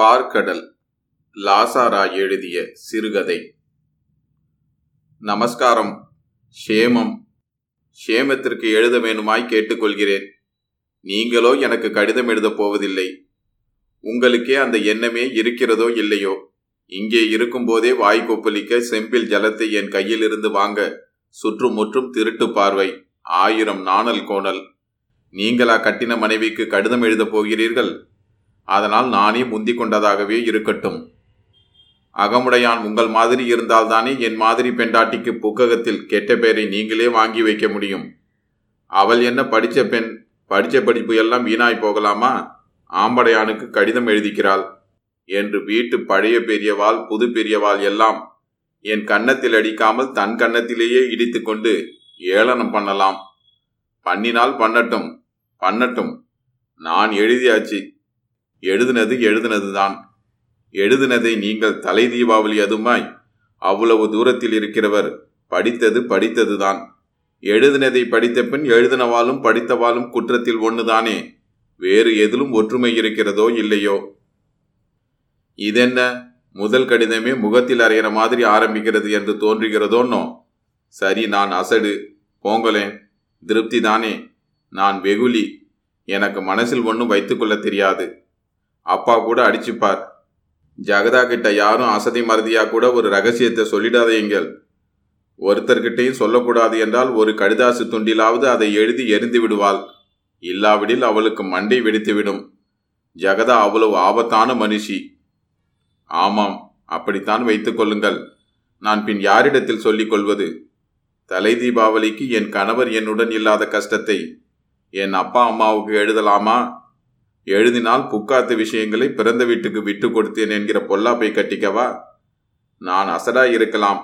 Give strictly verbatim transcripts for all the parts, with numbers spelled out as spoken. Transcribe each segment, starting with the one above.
பார்க்கடல் லாசாரா எழுதிய சிறுகதை. நமஸ்காரம். ஷேமம் ஷேமத்திற்கு எழுத வேணுமாய் கேட்டுக்கொள்கிறேன். நீங்களோ எனக்கு கடிதம் எழுதப் போவதில்லை. உங்களுக்கே அந்த எண்ணமே இருக்கிறதோ இல்லையோ, இங்கே இருக்கும்போதே வாய்க்கொப்பளிக்க செம்பில் ஜலத்தை என் கையிலிருந்து வாங்க சுற்றுமுற்றும் திருட்டு பார்வை, ஆயிரம் நாணல் கோணல். நீங்களா கட்டின மனைவிக்கு கடிதம் எழுதப் போகிறீர்கள்? அதனால் நானே முந்தி கொண்டதாகவே இருக்கட்டும். அகமுடையான் உங்கள் மாதிரி இருந்தால்தானே என் மாதிரி பெண்டாட்டிக்கு புக்ககத்தில் கெட்ட பெயரை நீங்களே வாங்கி வைக்க முடியும். அவள் என்ன படித்த பெண்? படித்த படிப்பு எல்லாம் வீணாய் போகலாமா? ஆம்படையானுக்கு கடிதம் எழுதிக்கிறாள் என்று வீட்டு பழைய பெரியவாள் புது பெரியவாள் எல்லாம் என் கன்னத்தில் அடிக்காமல் தன் கன்னத்திலேயே இடித்து கொண்டு ஏளனம் பண்ணலாம். பண்ணினால் பண்ணட்டும் பண்ணட்டும். நான் எழுதியாச்சு. எழுதுனது எழுதுனதுதான். எழுதுனதை நீங்கள் தலை தீபாவளி அதுமாய் அவ்வளவு தூரத்தில் இருக்கிறவர் படித்தது படித்ததுதான். எழுதினதை படித்த பின் எழுதினவாலும் படித்தவாலும் குற்றத்தில் ஒன்றுதானே. வேறு எதிலும் ஒற்றுமை இருக்கிறதோ இல்லையோ. இதென்ன முதல் கடிதமே முகத்தில் அறையிற மாதிரி ஆரம்பிக்கிறது என்று தோன்றுகிறதோன்னோ. சரி, நான் அசடு. போங்களேன், திருப்தி தானே. நான் வெகுளி. எனக்கு மனசில் ஒன்றும் வைத்துக்கொள்ள தெரியாது. அப்பா கூட அடிச்சுப்பார். ஜகதா கிட்ட யாரும் அசதி மறதியாக கூட ஒரு ரகசியத்தை சொல்லிடாதீங்கள். ஒருத்தர்கிட்டையும் சொல்லக்கூடாது என்றால் ஒரு கடிதாசு துண்டிலாவது அதை எழுதி எரிந்து விடுவாள். இல்லாவிடில் அவளுக்கு மண்டை வெடித்துவிடும். ஜகதா அவ்வளவு ஆபத்தான மனுஷி. ஆமாம், அப்படித்தான் வைத்துக்கொள்ளுங்கள். நான் பின் யாரிடத்தில் சொல்லிக் கொள்வது? தலை தீபாவளிக்கு என் கணவர் என்னுடன் இல்லாத கஷ்டத்தை என் அப்பா அம்மாவுக்கு எழுதலாமா? எழுதினால் புக்காத்து விஷயங்களை பிறந்த வீட்டுக்கு விட்டு கொடுத்தேன் என்கிற பொல்லாப்பை கட்டிக்கவா? நான் அசடாய் இருக்கலாம்,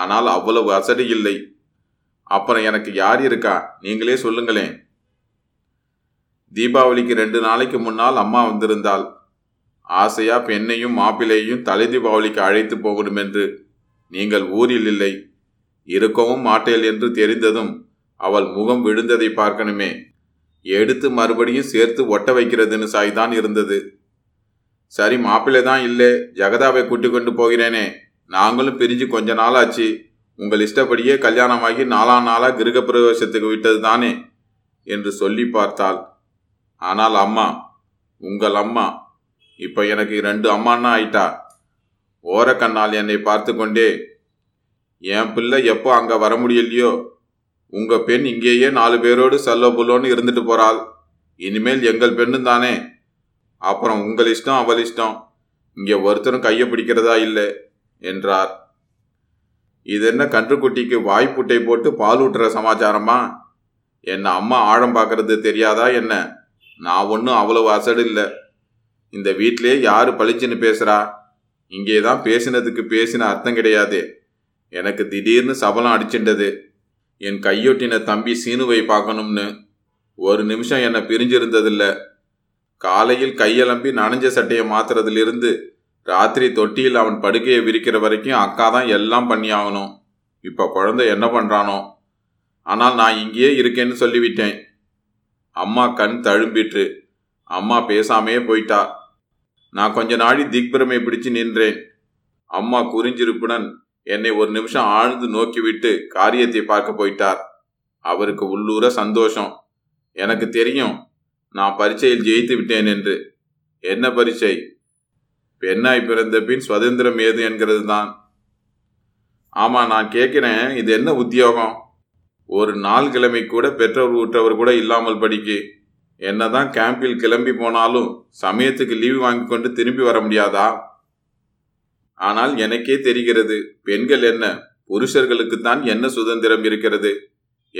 ஆனால் அவ்வளவு அசடு இல்லை. அப்புறம் எனக்கு யார் இருக்கா? நீங்களே சொல்லுங்களேன். தீபாவளிக்கு ரெண்டு நாளைக்கு முன்னால் அம்மா வந்திருந்தாள். ஆசையா பெண்ணையும் மாப்பிள்ளையையும் தலை தீபாவளிக்கு அழைத்து போகணும் என்று. நீங்கள் ஊரில் இல்லை, இருக்கவும் மாட்டேன் என்று தெரிந்ததும் அவள் முகம் விழுந்ததை பார்க்கணுமே. எடுத்து மறுபடியும் சேர்த்து ஒட்ட வைக்கிறதுன்னு சாய்தான் இருந்தது. சரி, மாப்பிள்ளை தான் இல்லை, ஜகதாவை கூட்டிக் கொண்டு போகிறேனே. நாங்களும் பிரிஞ்சு கொஞ்ச நாள் ஆச்சு. உங்கள் இஷ்டப்படியே கல்யாணமாகி நாலாம் நாளாக கிருக பிரவேசத்துக்கு விட்டது தானே என்று சொல்லி பார்த்தாள். ஆனால் அம்மா, உங்கள் அம்மா இப்போ எனக்கு ரெண்டு அம்மான்னா ஆயிட்டா. ஓரக்கண்ணால் என்னை பார்த்து கொண்டே, என் பிள்ளை எப்போ அங்கே வர முடியலையோ, உங்கள் பெண் இங்கேயே நாலு பேரோடு சல்லோ புல்லோன்னு இருந்துட்டு போகிறாள். இனிமேல் எங்கள் பெண்ணும் தானே. அப்புறம் உங்கள் இஷ்டம் அவள் இஷ்டம். இங்கே ஒருத்தரும் கையை பிடிக்கிறதா இல்லை என்றார். இதென்ன கன்றுக்குட்டிக்கு வாய்ப்புட்டை போட்டு பால் ஊட்டுற சமாச்சாரமா? என்ன அம்மா ஆழம் பார்க்கறது தெரியாதா என்ன? நான் ஒன்றும் அவ்வளவு அசடு இல்லை. இந்த வீட்டிலே யார் பளிச்சுன்னு பேசுகிறா? இங்கே தான் பேசினதுக்கு பேசின அர்த்தம் கிடையாது. எனக்கு திடீர்னு சபலம் அடிச்சுட்டது. என் கையொட்டின தம்பி சீனுவை பார்க்கணும்னு. ஒரு நிமிஷம் என்னை பிரிஞ்சிருந்ததில்ல. காலையில் கையெலம்பி நனைஞ்ச சட்டையை மாத்துறதுலேருந்து ராத்திரி தொட்டியில் அவன் படுக்கையை விரிக்கிற வரைக்கும் அக்கா தான் எல்லாம் பண்ணியாகணும். இப்போ குழந்தை என்ன பண்ணுறானோ. ஆனால் நான் இங்கேயே இருக்கேன்னு சொல்லிவிட்டேன். அம்மா கண் தழும்பிட்டு. அம்மா பேசாமையே போயிட்டா. நான் கொஞ்ச நாளி திக்பிரமை பிடிச்சு நின்றேன். அம்மா குறிஞ்சிருப்புடன் என்னை ஒரு நிமிஷம் ஆழ்ந்து நோக்கிவிட்டு காரியத்தை பார்க்க போயிட்டார். அவருக்கு உள்ளூர சந்தோஷம். எனக்கு தெரியும் நான் பரீட்சையில் ஜெயித்து விட்டேன் என்று. என்ன பரீட்சை? பெண்ணாய் பிறந்த பின் சுதந்திரம் ஏது என்கிறது தான். ஆமாம், நான் கேட்குறேன், இது என்ன உத்தியோகம்? ஒரு நாள் கிழமை கூட பெற்றோர் ஊற்றவர் கூட இல்லாமல் படிக்கு. என்ன தான் கேம்பில் கிளம்பி போனாலும் சமயத்துக்கு லீவு வாங்கி கொண்டு திரும்பி வர முடியாதா? ஆனால் எனக்கே தெரிகிறது, பெண்கள் என்ன, புருஷர்களுக்குத்தான் என்ன சுதந்திரம் இருக்கிறது.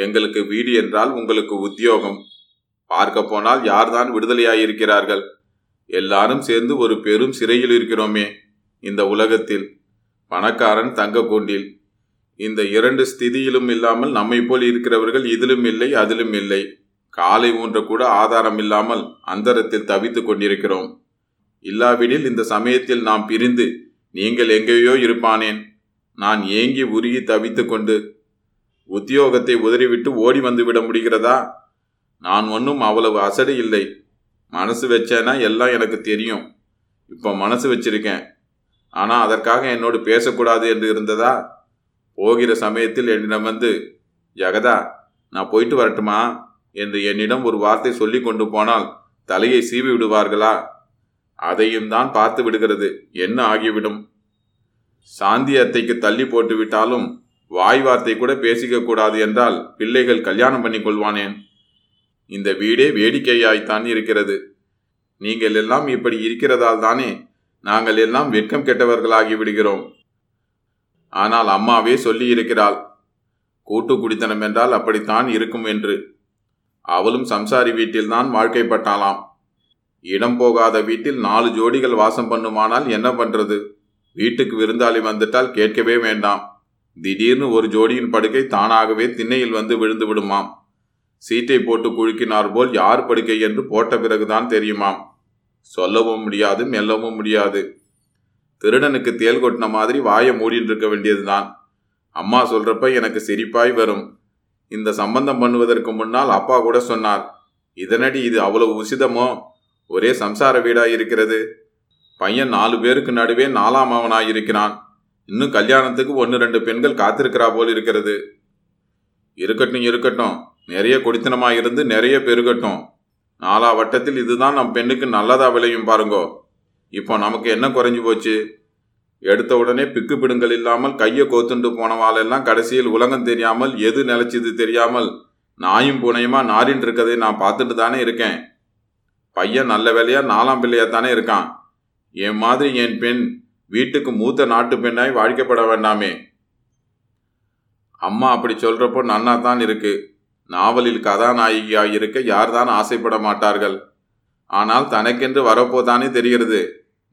எங்களுக்கு வீடு என்றால் உங்களுக்கு உத்தியோகம். பார்க்க போனால் யார்தான் விடுதலையாயிருக்கிறார்கள்? எல்லாரும் சேர்ந்து ஒரு பெரும் சிறையில் இருக்கிறோமே இந்த உலகத்தில். பணக்காரன் தங்க கூண்டில். இந்த இரண்டு ஸ்திதியிலும் இல்லாமல் நம்மை போல் இருக்கிறவர்கள் இதிலும் இல்லை அதிலும் இல்லை. காலை ஊன்ற கூட ஆதாரம் இல்லாமல் அந்தரத்தில் தவித்து கொண்டிருக்கிறோம். இல்லாவிடில் இந்த சமயத்தில் நாம் பிரிந்து நீங்கள் எங்கேயோ இருப்பானேன். நான் ஏங்கி உருகி தவித்து கொண்டு உத்தியோகத்தை உதறிவிட்டு ஓடி வந்து விட முடிகிறதா? நான் ஒன்றும் அவ்வளவு அசடு இல்லை. மனசு வச்சேன்னா எல்லாம் எனக்கு தெரியும். இப்போ மனசு வச்சிருக்கேன், ஆனால் அதற்காக என்னோடு பேசக்கூடாது என்று இருந்ததா? போகிற சமயத்தில் என்னிடம் வந்து, ஜகதா நான் போயிட்டு வரட்டுமா என்று என்னிடம் ஒரு வார்த்தை சொல்லி கொண்டு போனால் தலையை சீவி விடுவார்களா? அதையும் தான் பார்த்து விடுகிறது, என்ன ஆகிவிடும்? சாந்தி அத்தைக்கு தள்ளி போட்டு விட்டாலும் வாய் வார்த்தை கூட பேசிக்க கூடாது என்றால் பிள்ளைகள் கல்யாணம் பண்ணி கொள்வானேன்? இந்த வீடே வேடிக்கையாய்த்தான் இருக்கிறது. நீங்கள் எல்லாம் இப்படி இருக்கிறதால் தானே நாங்கள் எல்லாம் வெட்கம் கெட்டவர்களாகி விடுகிறோம். ஆனால் அம்மாவே சொல்லி இருக்கிறாள், கூட்டு குடித்தனம் என்றால் அப்படித்தான் இருக்கும் என்று. அவளும் சம்சாரி வீட்டில்தான் வாழ்க்கைப்பட்டாளாம். இடம் போகாத வீட்டில் நாலு ஜோடிகள் வாசம் பண்ணுமானால் என்ன பண்றது? வீட்டுக்கு விருந்தாளி வந்துட்டால் கேட்கவே வேண்டாம், திடீர்னு ஒரு ஜோடியின் படுக்கை தானாகவே திண்ணையில் வந்து விழுந்து விடுமாம். சீட்டை போட்டு குழுக்கினார் போல் யார் படுக்கை என்று போட்ட பிறகுதான் தெரியுமாம். சொல்லவும் முடியாது, மெல்லவும் முடியாது. திருடனுக்கு தேல் கொட்டின மாதிரி வாயை மூடின்னு இருக்க வேண்டியதுதான். அம்மா சொல்றப்ப எனக்கு சிரிப்பாய் வரும். இந்த சம்பந்தம் பண்ணுவதற்கு முன்னால் அப்பா கூட சொன்னார், இதனடி இது அவ்வளவு உசிதமோ, ஒரே சம்சார வீடாய் இருக்கிறது, பையன் நாலு பேருக்கு நடுவே நாலாம் அவனாயிருக்கிறான், இன்னும் கல்யாணத்துக்கு ஒன்று ரெண்டு பெண்கள் காத்திருக்கிறா போல் இருக்கிறது. இருக்கட்டும் இருக்கட்டும், நிறைய குடித்தனமாக இருந்து நிறைய பெருகட்டும், நாலா வட்டத்தில் இதுதான் நம் பெண்ணுக்கு நல்லதா விளையும் பாருங்கோ. இப்போ நமக்கு என்ன குறைஞ்சி போச்சு? எடுத்த உடனே பிக்கு பிடுங்கள் இல்லாமல் கையை கோத்துண்டு போனவாளெல்லாம் கடைசியில் உலகம் தெரியாமல் எது நிலச்சிது தெரியாமல் நாயும் பூனையுமா நாரின் இருக்கதை நான் பார்த்துட்டு தானே இருக்கேன். பையன் நல்ல வேலையா நாலாம் பிள்ளையாத்தானே இருக்கான். என் மாதிரி என் பெண் வீட்டுக்கு மூத்த நாட்டு பெண்ணாய் வாழ்க்கப்பட வேண்டாமே. அம்மா அப்படி சொல்றப்போ நன்னா தான் இருக்கு. நாவலில் கதாநாயகியாய் இருக்க யார்தான் ஆசைப்பட மாட்டார்கள்? ஆனால் தனக்கென்று வரப்போதானே தெரிகிறது.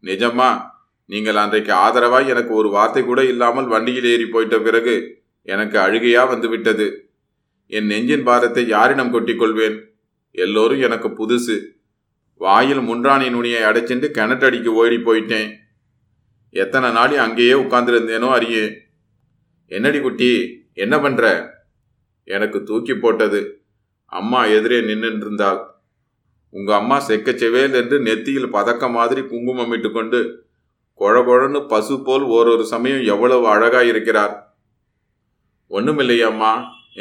நிஜமா நீங்கள் அன்றைக்கு ஆதரவாய் எனக்கு ஒரு வார்த்தை கூட இல்லாமல் வண்டியில் ஏறி போயிட்ட பிறகு எனக்கு அழுகையா வந்துவிட்டது. என் நெஞ்சின் பாரத்தை யாரிடம் கொட்டிக்கொள்வேன்? எல்லோரும் எனக்கு புதுசு. வாயில் முன்றாணி நுனியை அடைச்சிட்டு கிணற்றடிக்கு ஓடி போயிட்டேன். எத்தனை நாளி அங்கேயே உட்கார்ந்துருந்தேனோ அறியே. என்னடி குட்டி என்ன பண்ற? எனக்கு தூக்கி போட்டது. அம்மா எதிரே நின்றுட்டு இருந்தாள். உங்க அம்மா செக்க செவேல் என்று நெத்தியில் பதக்க மாதிரி குங்குமம் இட்டு கொண்டு கொழகொழன்னு பசு போல் ஓரொரு சமயம் எவ்வளவு அழகாயிருக்கிறார். ஒண்ணுமில்லையம்மா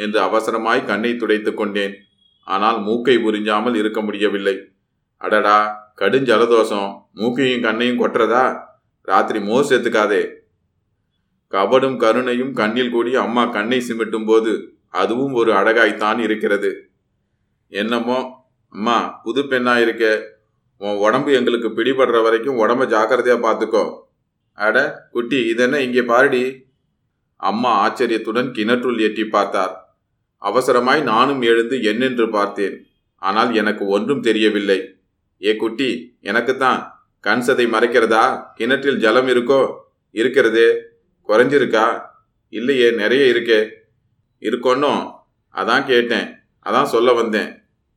என்று அவசரமாய் கண்ணை துடைத்து கொண்டேன். ஆனால் மூக்கை உறிஞ்சாமல் இருக்க முடியவில்லை. அடடா, கடுஞ்சலதோஷம், மூக்கையும் கண்ணையும் கொட்டுறதா? ராத்திரி மோர் சேர்த்துக்காதே. கபடும் கருணையும் கண்ணில் கூடி அம்மா கண்ணை சிமிட்டும் போது அதுவும் ஒரு அழகாய்த்தான் இருக்கிறது. என்னமோ அம்மா புது பெண்ணா இருக்க, உன் உடம்பு எங்களுக்கு பிடிபடுற வரைக்கும் உடம்ப ஜாக்கிரதையா பார்த்துக்கோ. அட குட்டி, இதென்ன இங்கே பாருடி. அம்மா ஆச்சரியத்துடன் கிணற்றுள் எட்டி பார்த்தார். அவசரமாய் நானும் எழுந்து என்னென்று பார்த்தேன். ஆனால் எனக்கு ஒன்றும் தெரியவில்லை. ஏ குட்டி, எனக்குத்தான் கண் சதை மறைக்கிறதா? கிணற்றில் ஜலம் இருக்கோ? இருக்கிறதே. குறைஞ்சிருக்கா? இல்லையே, நிறைய இருக்கே. இருக்கொன்னும் அதான் கேட்டேன், அதான் சொல்ல வந்தேன்.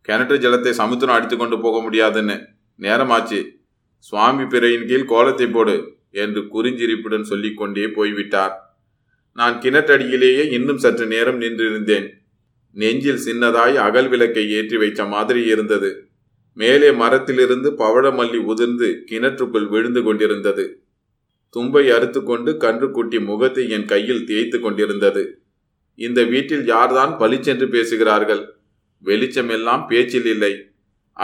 கிணற்று ஜலத்தை சமுத்திரம் அடித்து கொண்டு போக முடியாதுன்னு. நேரமாச்சு, சுவாமி பிறையின் கீழ் கோலத்தை போடு என்று குறிஞ்சிரிப்புடன் சொல்லிக்கொண்டே போய்விட்டார். நான் கிணற்றடியிலேயே இன்னும் சற்று நேரம் நின்றிருந்தேன். நெஞ்சில் சின்னதாய் அகல் விளக்கை ஏற்றி வைத்த மாதிரி இருந்தது. மேலே மரத்திலிருந்து பவழமல்லி உதிர்ந்து கிணற்றுக்குள் விழுந்து கொண்டிருந்தது. தும்பை அறுத்து கொண்டு கன்றுக்குட்டி முகத்தை என் கையில் தேய்த்து கொண்டிருந்தது. இந்த வீட்டில் யார்தான் பளிச்சென்று பேசுகிறார்கள்? வெளிச்சமெல்லாம் பேச்சில் இல்லை,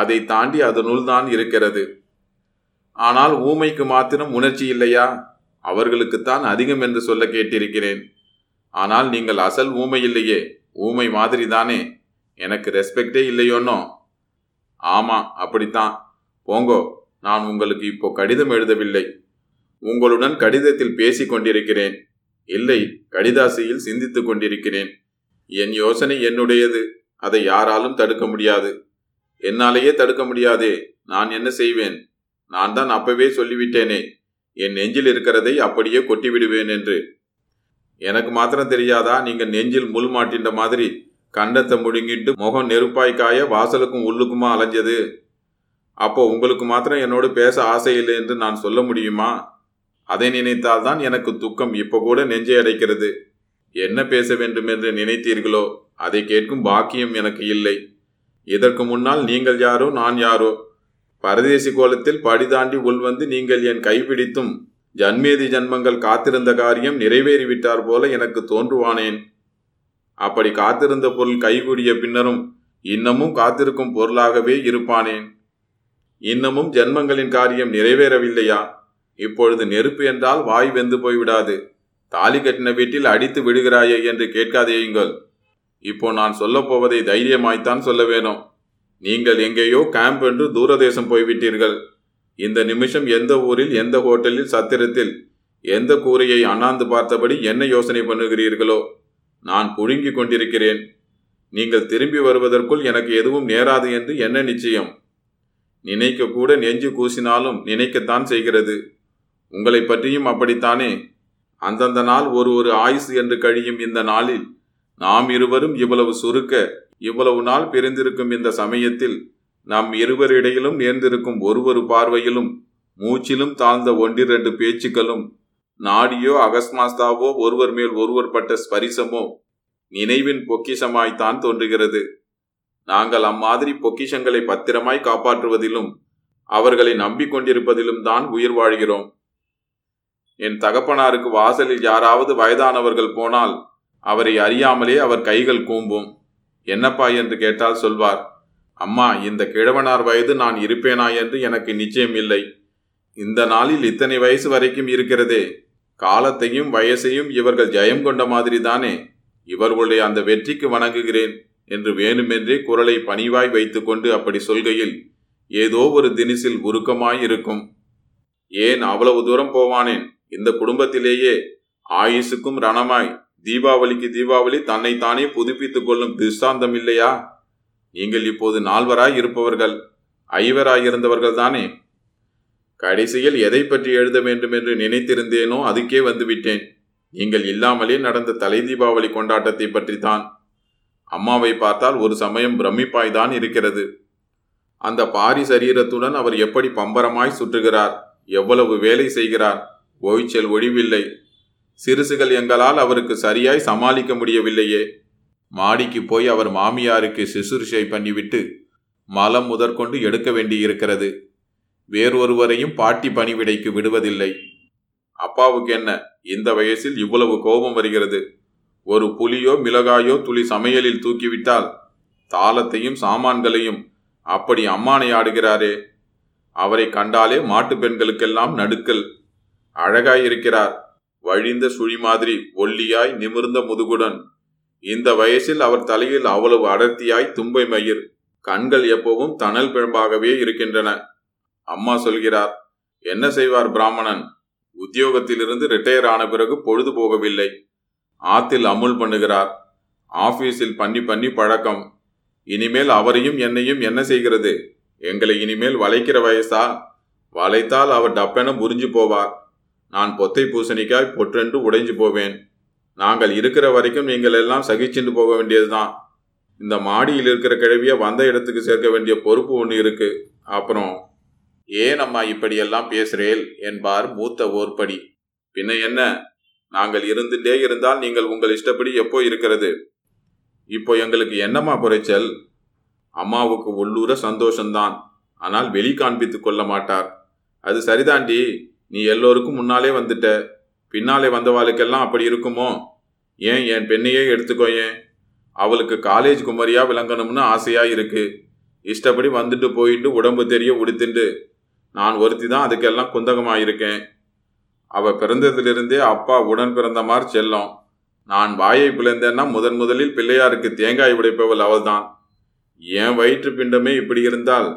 அதை தாண்டி அதனுள் தான் இருக்கிறது. ஆனால் ஊமைக்கு மாத்திரம் உணர்ச்சி இல்லையா? அவர்களுக்குத்தான் அதிகம் என்று சொல்ல கேட்டிருக்கிறேன். ஆனால் நீங்கள் அசல் ஊமை இல்லையே, ஊமை மாதிரி தானே. எனக்கு ரெஸ்பெக்டே இல்லையோன்னோ? ஆமா அப்படித்தான். போங்கோ, நான் உங்களுக்கு இப்போ கடிதம் எழுதவில்லை, உங்களுடன் கடிதத்தில் பேசி கொண்டிருக்கிறேன். இல்லை, கடிதாசியில் சிந்தித்து கொண்டிருக்கிறேன். என் யோசனை என்னுடையது, அதை யாராலும் தடுக்க முடியாது. என்னாலேயே தடுக்க முடியாதே, நான் என்ன செய்வேன்? நான் தான் அப்பவே சொல்லிவிட்டேனே, என் நெஞ்சில் இருக்கிறதை அப்படியே கொட்டிவிடுவேன் என்று. எனக்கு மாத்திரம் தெரியாதா? நீங்கள் நெஞ்சில் முள் மாட்டின்ற மாதிரி கண்டத்தை முழுங்கிட்டு முகம் நெருப்பாய்க்காய வாசலுக்கும் உள்ளுக்குமா அலைஞ்சது. அப்போ உங்களுக்கு மாத்திரம் என்னோடு பேச ஆசையில்லை என்று நான் சொல்ல முடியுமா? அதை நினைத்தால்தான் எனக்கு துக்கம் இப்போ கூட நெஞ்சை அடைக்கிறது. என்ன பேச வேண்டும் என்று நினைத்தீர்களோ அதை கேட்கும் பாக்கியம் எனக்கு இல்லை. இதற்கு முன்னால் நீங்கள் யாரோ நான் யாரோ, பரதேசி கோலத்தில் படிதாண்டி உள்வந்து நீங்கள் என் கைப்பிடித்தும் ஜன்மேதி ஜன்மங்கள் காத்திருந்த காரியம் நிறைவேறிவிட்டார் போல எனக்கு தோன்றுவானேன். அப்படி காத்திருந்த பொருள் கைகூடிய பின்னரும் இன்னமும் காத்திருக்கும் பொருளாகவே இருப்பானேன்? இன்னமும் ஜன்மங்களின் காரியம் நிறைவேறவில்லையா? இப்பொழுது நெருப்பு என்றால் வாய் வெந்து போய்விடாது. தாலி கட்டின வீட்டில் அடித்து விடுகிறாயே என்று கேட்காதேயுங்கள். இப்போ நான் சொல்லப்போவதை தைரியமாய்த்தான் சொல்ல வேணும். நீங்கள் எங்கேயோ கேம்ப் என்று தூரதேசம் போய்விட்டீர்கள். இந்த நிமிஷம் எந்த ஊரில், எந்த ஹோட்டலில், சத்திரத்தில், எந்த கூரையை அண்ணாந்து பார்த்தபடி என்ன யோசனை பண்ணுகிறீர்களோ நான் புழுங்கி கொண்டிருக்கிறேன். நீங்கள் திரும்பி வருவதற்குள் எனக்கு எதுவும் நேராது என்று என்ன நிச்சயம்? நினைக்க கூட நெஞ்சு கூசினாலும் நினைக்கத்தான் செய்கிறது. உங்களை பற்றியும் அப்படித்தானே. அந்தந்த நாள் ஒரு ஒரு ஆயுசு என்று கழியும் இந்த நாளில் நாம் இருவரும் இவ்வளவு சுருக்க இவ்வளவு நாள் பிரிந்திருக்கும் இந்த சமயத்தில் நம் இருவரிடையிலும் நேர்ந்திருக்கும் ஒருவொரு பார்வையிலும் மூச்சிலும் தாழ்ந்த ஒன்றிரண்டு பேச்சுக்களும் நாடியோ அகஸ்மாஸ்தாவோ ஒருவர் மேல் ஒருவர் பட்ட ஸ்பரிசமோ நினைவின் பொக்கிஷமாய்த்தான் தோன்றுகிறது. நாங்கள் அம்மாதிரி பொக்கிஷங்களை பத்திரமாய் காப்பாற்றுவதிலும் அவர்களை நம்பிக்கொண்டிருப்பதிலும் தான் உயிர் வாழ்கிறோம். என் தகப்பனாருக்கு வாசலில் யாராவது வயதானவர்கள் போனால் அவரை அறியாமலே அவர் கைகள் கூம்பும். என்னப்பா என்று கேட்டால் சொல்வார், அம்மா, இந்த கிழவனார் வயது நான் இருப்பேனா என்று எனக்கு நிச்சயம் இல்லை. இந்த நாளில் இத்தனை வயசு வரைக்கும் இருக்கிறதே. காலத்தையும் வயசையும் இவர்கள் ஜெயம் கொண்ட மாதிரி தானே. இவர்களுடைய அந்த வெற்றிக்கு வணங்குகிறேன் என்று வேணுமென்றே குரலை பணிவாய் வைத்து கொண்டு அப்படி சொல்கையில் ஏதோ ஒரு தினிசில் உருக்கமாயிருக்கும். ஏன் அவ்வளவு தூரம் போவானேன்? இந்த குடும்பத்திலேயே ஆயுசுக்கும் ரணமாய் தீபாவளிக்கு தீபாவளி தன்னைத்தானே புதுப்பித்துக் கொள்ளும் திருஷ்டாந்தம் இல்லையா? நீங்கள் இப்போது நால்வராய் இருப்பவர்கள் ஐவராயிருந்தவர்கள் தானே. கடைசியில் எதை பற்றி எழுத வேண்டும் என்று நினைத்திருந்தேனோ அதுக்கே வந்துவிட்டேன். நீங்கள் இல்லாமலே நடந்த தலை தீபாவளி கொண்டாட்டத்தை பற்றித்தான். அம்மாவை பார்த்தால் ஒரு சமயம் பிரமிப்பாய்தான் இருக்கிறது. அந்த பாரி சரீரத்துடன் அவர் எப்படி பம்பரமாய் சுற்றுகிறார், எவ்வளவு வேலை செய்கிறார், ஓய்ச்சல் ஒழிவில்லை. சிறுசுகள் எங்களால் அவருக்கு சரியாய் சமாளிக்க முடியவில்லையே. மாடிக்கு போய் அவர் மாமியாருக்கு சிசுரிஷை பண்ணிவிட்டு மலம் முதற்கொண்டு எடுக்க வேண்டியிருக்கிறது. வேறொருவரையும் பாட்டி பணிவிடைக்கு விடுவதில்லை. அப்பாவுக்கு என்ன இந்த வயசில் இவ்வளவு கோபம் வருகிறது? ஒரு புலியோ மிளகாயோ துளி சமையலில் தூக்கிவிட்டால் தாளத்தையும் சாமான்களையும் அப்படி அம்மானை ஆடுகிறாரே. அவரை கண்டாலே மாட்டு பெண்களுக்கெல்லாம் நடுக்கல். அழகாயிருக்கிறார், வழிந்த சுழி மாதிரி ஒல்லியாய் நிமிர்ந்த முதுகுடன். இந்த வயசில் அவர் தலையில் அவ்வளவு அடர்த்தியாய் தும்பை மயிர். கண்கள் எப்பவும் தணல் பிழம்பாகவே இருக்கின்றன. அம்மா சொல்கிறார், என்ன செய்வார் பிராமணன், உத்தியோகத்திலிருந்து ரிட்டையர் ஆன பிறகு பொழுது போகவில்லை. ஆத்தில் அமுல் பண்ணுகிறார். ஆபீஸில் பண்ணி பண்ணி பழக்கம். இனிமேல் அவரையும் என்னையும் என்ன செய்கிறது? எங்களை இனிமேல் வளைக்கிற வயசா? வளைத்தால் அவர் டப்பென முறிஞ்சு போவார். நான் பொத்தை பூசணிக்காய் பொற்றென்று உடைஞ்சு போவேன். நாங்கள் இருக்கிற வரைக்கும் நீங்கள் எல்லாம் சகிச்சுண்டு போக வேண்டியதுதான். இந்த மாடியில் இருக்கிற கிழவியை வந்த இடத்துக்கு சேர்க்க வேண்டிய பொறுப்பு ஒன்று இருக்கு. அப்புறம் ஏன் அம்மா இப்படியெல்லாம் பேசுகிறேன் என்பார் மூத்த ஓர்படி. பின்ன என்ன, நாங்கள் இருந்துட்டே இருந்தால் நீங்கள் உங்கள் இஷ்டப்படி எப்போ இருக்கிறது. இப்போ எங்களுக்கு என்னம்மா குறைச்சல்? அம்மாவுக்கு உள்ளூர சந்தோஷம்தான், ஆனால் வெளி காண்பித்து கொள்ள மாட்டார். அது சரிதாண்டி, நீ எல்லோருக்கும் முன்னாலே வந்துட்ட. பின்னாலே வந்தவாளுக்கெல்லாம் அப்படி இருக்குமோ? ஏன் என் பெண்ணையே எடுத்துக்கோ. ஏன் அவளுக்கு காலேஜ் குமரியா விளங்கணும்னு ஆசையாக இருக்கு. இஷ்டப்படி வந்துட்டு போயிட்டு உடம்பு தெரிய உடுத்துண்டு நான் ஒருத்தி தான் அதுக்கெல்லாம் குந்தகமாயிருக்கேன். அவள் பிறந்ததிலிருந்தே அப்பா உடன் பிறந்த மாதிரி செல்லும். நான் வாயை பிளந்தேன்னா முதன் முதலில் பிள்ளையாருக்கு தேங்காய் உடைப்பவள் அவள் தான். என் வயிற்று பிண்டமே இப்படி இருந்தால்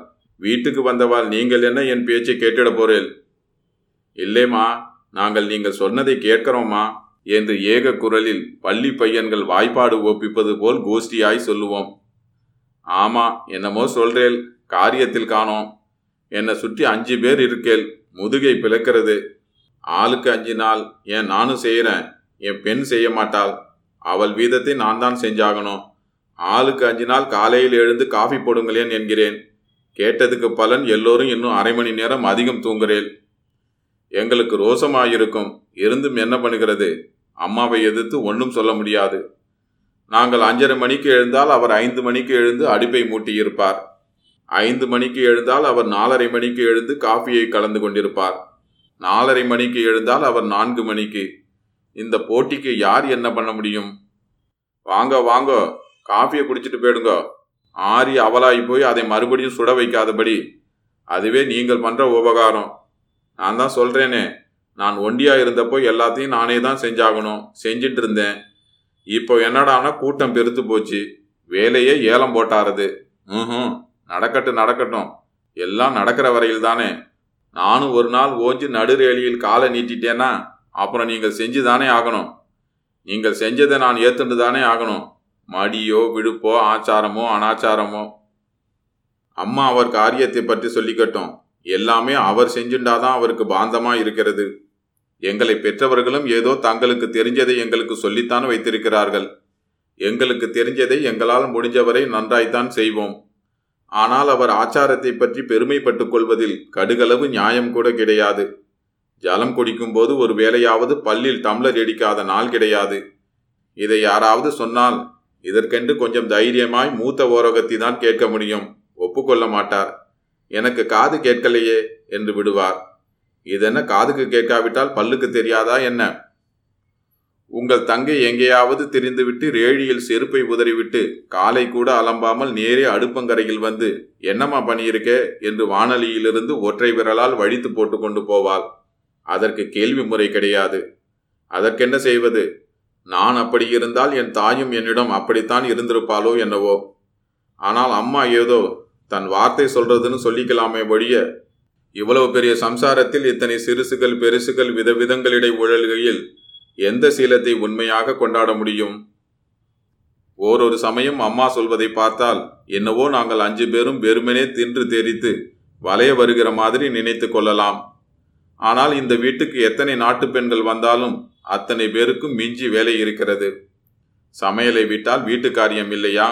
வீட்டுக்கு வந்தவாள் நீங்கள் என்ன என் பேச்சை கேட்டுட போறேன்? இல்லைம்மா, நாங்கள் நீங்கள் சொன்னதை கேட்கிறோம்மா என்று ஏக குரலில் பள்ளி பையன்கள் வாய்ப்பாடு ஒப்பிப்பது போல் கோஷ்டியாய் சொல்லுவோம். ஆமா என்னமோ சொல்றேன், காரியத்தில் காணோம். என்னை சுற்றி அஞ்சு பேர் இருக்கேன், முதுகை பிளக்கிறது. ஆளுக்கு அஞ்சு நாள். ஏன் நானும் செய்கிறேன், என் பெண் செய்ய மாட்டாள். அவள் வீதத்தை நான் தான் செஞ்சாகணும். ஆளுக்கு அஞ்சு நாள் காலையில் எழுந்து காஃபி போடுங்களேன் என்கிறேன். கேட்டதுக்கு பலன் எல்லோரும் இன்னும் அரை மணி நேரம் அதிகம் தூங்குறேன். எங்களுக்கு ரோசமாயிருக்கும். இருந்தும் என்ன பண்ணுகிறது, அம்மாவை எதிர்த்து ஒன்றும் சொல்ல முடியாது. நாங்கள் அஞ்சரை மணிக்கு எழுந்தால் அவர் ஐந்து மணிக்கு எழுந்து அடுப்பை மூட்டியிருப்பார். ஐந்து மணிக்கு எழுந்தால் அவர் நாலரை மணிக்கு எழுந்து காஃபியை கலந்து கொண்டிருப்பார். நாலரை மணிக்கு எழுந்தால் அவர் நான்கு மணிக்கு. இந்த போட்டிக்கு யார் என்ன பண்ண முடியும்? வாங்க வாங்க காஃபியை குடிச்சிட்டு போயிடுங்க. ஆறி அவலாகி போய் அதை மறுபடியும் சுட வைக்காதபடி. அதுவே நீங்கள் பண்ணுற உபகாரம். நான் தான் சொல்கிறேனே, நான் ஒண்டியாக இருந்தப்போ எல்லாத்தையும் நானே தான் செஞ்சாகணும், செஞ்சிட்டு இருந்தேன். இப்போ என்னடானா கூட்டம் பெருத்து போச்சு, வேலையே ஏலம் போட்டாரது. ம் நடக்கட்டும் நடக்கட்டும், எல்லாம் நடக்கிற வரையில் தானே. நானும் ஒரு நாள் ஓஞ்சி நடுரேலியில் காலை நீட்டிட்டேன்னா அப்புறம் நீங்கள் செஞ்சு தானே ஆகணும். நீங்கள் செஞ்சதை நான் ஏற்றுண்டு தானே ஆகணும். மடியோ விடுப்போ ஆச்சாரமோ அனாச்சாரமோ. அம்மா அவர் காரியத்தை பற்றி சொல்லிக்கட்டும். எல்லாமே அவர் செஞ்சுண்டாதான் அவருக்கு பாந்தமாக இருக்கிறது. எங்களை பெற்றவர்களும் ஏதோ தங்களுக்கு தெரிஞ்சதை எங்களுக்கு சொல்லித்தான் வைத்திருக்கிறார்கள். எங்களுக்கு தெரிஞ்சதை எங்களால் முடிஞ்சவரை நன்றாய்த்தான் செய்வோம். ஆனால் அவர் ஆச்சாரத்தை பற்றி பெருமைப்பட்டு கொள்வதில் கடுகளவு நியாயம் கூட கிடையாது. ஜலம் குடிக்கும்போது ஒரு வேளையாவது பல்லில் டம்ளர் இடிக்காத நாள் கிடையாது. இதை யாராவது சொன்னால் இதற்கென்று கொஞ்சம் தைரியமாய் மூத்த ஓரகத்தை தான் கேட்க முடியும். ஒப்புக்கொள்ள மாட்டார். எனக்கு காது கேட்கலையே என்று விடுவார். இதென்ன காதுக்கு கேட்காவிட்டால் பல்லுக்கு தெரியாதா என்ன? உங்கள் தங்கை எங்கேயாவது திரிந்துவிட்டு ரேழியில் செருப்பை உதறிவிட்டு காலை கூட அலம்பாமல் நேரே அடுப்பங்கரையில் வந்து என்னம்மா பண்ணியிருக்கே என்று வானொலியிலிருந்து ஒற்றை விரலால் வழித்து போட்டு கொண்டு போவாள். அதற்கு கேள்வி முறை கிடையாது. அதற்கென்ன செய்வது? நான் அப்படி இருந்தால் என் தாயும் என்னிடம் அப்படித்தான் இருந்திருப்பாளோ என்னவோ. ஆனால் அம்மா ஏதோ தன் வார்த்தை சொல்றதுன்னு சொல்லிக்கலாமே ஒழிய, இவ்வளவு பெரிய சம்சாரத்தில் இத்தனை சிறுசுகள் பெருசுகள் விதவிதங்களிடை உழல்கையில் எந்த சீலத்தை உண்மையாக கொண்டாட முடியும்? ஓரொரு சமயம் அம்மா சொல்வதை பார்த்தால் என்னவோ நாங்கள் அஞ்சு பேரும் வெறுமனே தின்று தெரித்து வளைய வருகிற மாதிரி நினைத்து கொள்ளலாம். ஆனால் இந்த வீட்டுக்கு எத்தனை நாட்டு பெண்கள் வந்தாலும் அத்தனை பேருக்கும் மிஞ்சி வேலை இருக்கிறது. சமையலை விட்டால் வீட்டு காரியம் இல்லையா,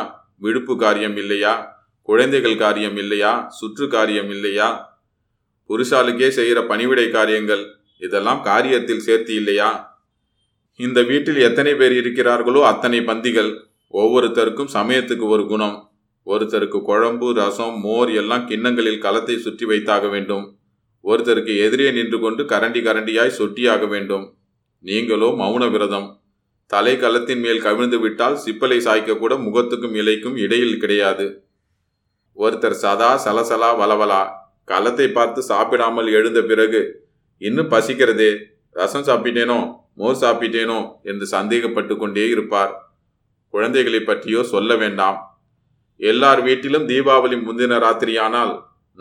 விடுப்பு காரியம் இல்லையா, குழந்தைகள் காரியம் இல்லையா, சுற்று காரியம் இல்லையா, புருஷாளுக்கே செய்கிற பணிவிடை காரியங்கள், இதெல்லாம் காரியத்தில் சேர்த்து இல்லையா? இந்த வீட்டில் எத்தனை பேர் இருக்கிறார்களோ அத்தனை பந்திகள். ஒவ்வொருத்தருக்கும் சமயத்துக்கு ஒரு குணம். ஒருத்தருக்கு குழம்பு ரசம் மோர் எல்லாம் கிண்ணங்களில் களத்தை சுற்றி வைத்தாக வேண்டும். ஒருத்தருக்கு எதிரே நின்று கொண்டு கரண்டி கரண்டியாய் சொட்டியாக வேண்டும். நீங்களோ மௌன விரதம். தலை களத்தின் மேல் கவிழ்ந்து விட்டால் சிப்பலை சாய்க்கக்கூட முகத்துக்கும் இலைக்கும் இடையில் கிடையாது. ஒருத்தர் சதா சலசலா வலவலா. களத்தை பார்த்து சாப்பிடாமல் எழுந்த பிறகு இன்னும் பசிக்கிறதே, ரசம் சாப்பிட்டேனோ மோர் சாப்பிட்டேனோ என்று சந்தேகப்பட்டு கொண்டே இருப்பார். குழந்தைகளை பற்றியோ சொல்ல வேண்டாம். எல்லார் வீட்டிலும் தீபாவளி முந்தின ராத்திரியானால்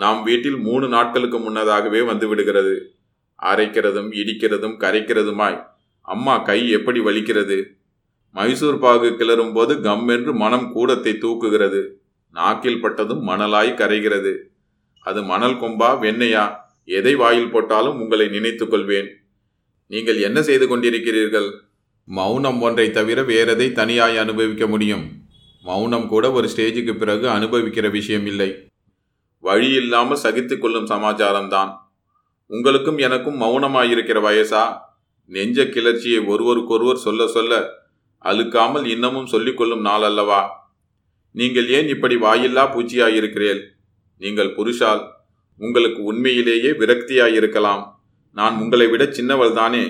நாம் வீட்டில் மூணு நாட்களுக்கு முன்னதாகவே வந்து விடுகிறது. அரைக்கிறதும் இடிக்கிறதும் கரைக்கிறதுமாய் அம்மா கை எப்படி வலிக்கிறது! மைசூர் பாகு கிளறும் போது கம் என்று மனம் கூடத்தை தூக்குகிறது. நாக்கில் பட்டதும் மணலாய் கரைகிறது. அது மணல் கொம்பா வெண்ணையா? எதை வாயில் போட்டாலும் உங்களை நினைத்து கொள்வேன். நீங்கள் என்ன செய்து கொண்டிருக்கிறீர்கள்? மௌனம் ஒன்றை தவிர வேறதை தனியாய் அனுபவிக்க முடியும். மௌனம் கூட ஒரு ஸ்டேஜுக்கு பிறகு அனுபவிக்கிற விஷயம் இல்லை. வழி இல்லாமல் சகித்து கொள்ளும் சமாச்சாரம்தான். உங்களுக்கும் எனக்கும் மௌனமாயிருக்கிற வயசா? நெஞ்ச கிளர்ச்சியை ஒருவருக்கொருவர் சொல்ல சொல்ல அழுக்காமல் இன்னமும் சொல்லிக்கொள்ளும் நாள் அல்லவா? நீங்கள் ஏன் இப்படி வாயில்லா பூச்சியாயிருக்கிறீர்கள்? நீங்கள் புருஷால். உங்களுக்கு உண்மையிலேயே விரக்தியாயிருக்கலாம். நான் உங்களை விட சின்னவள் தானே.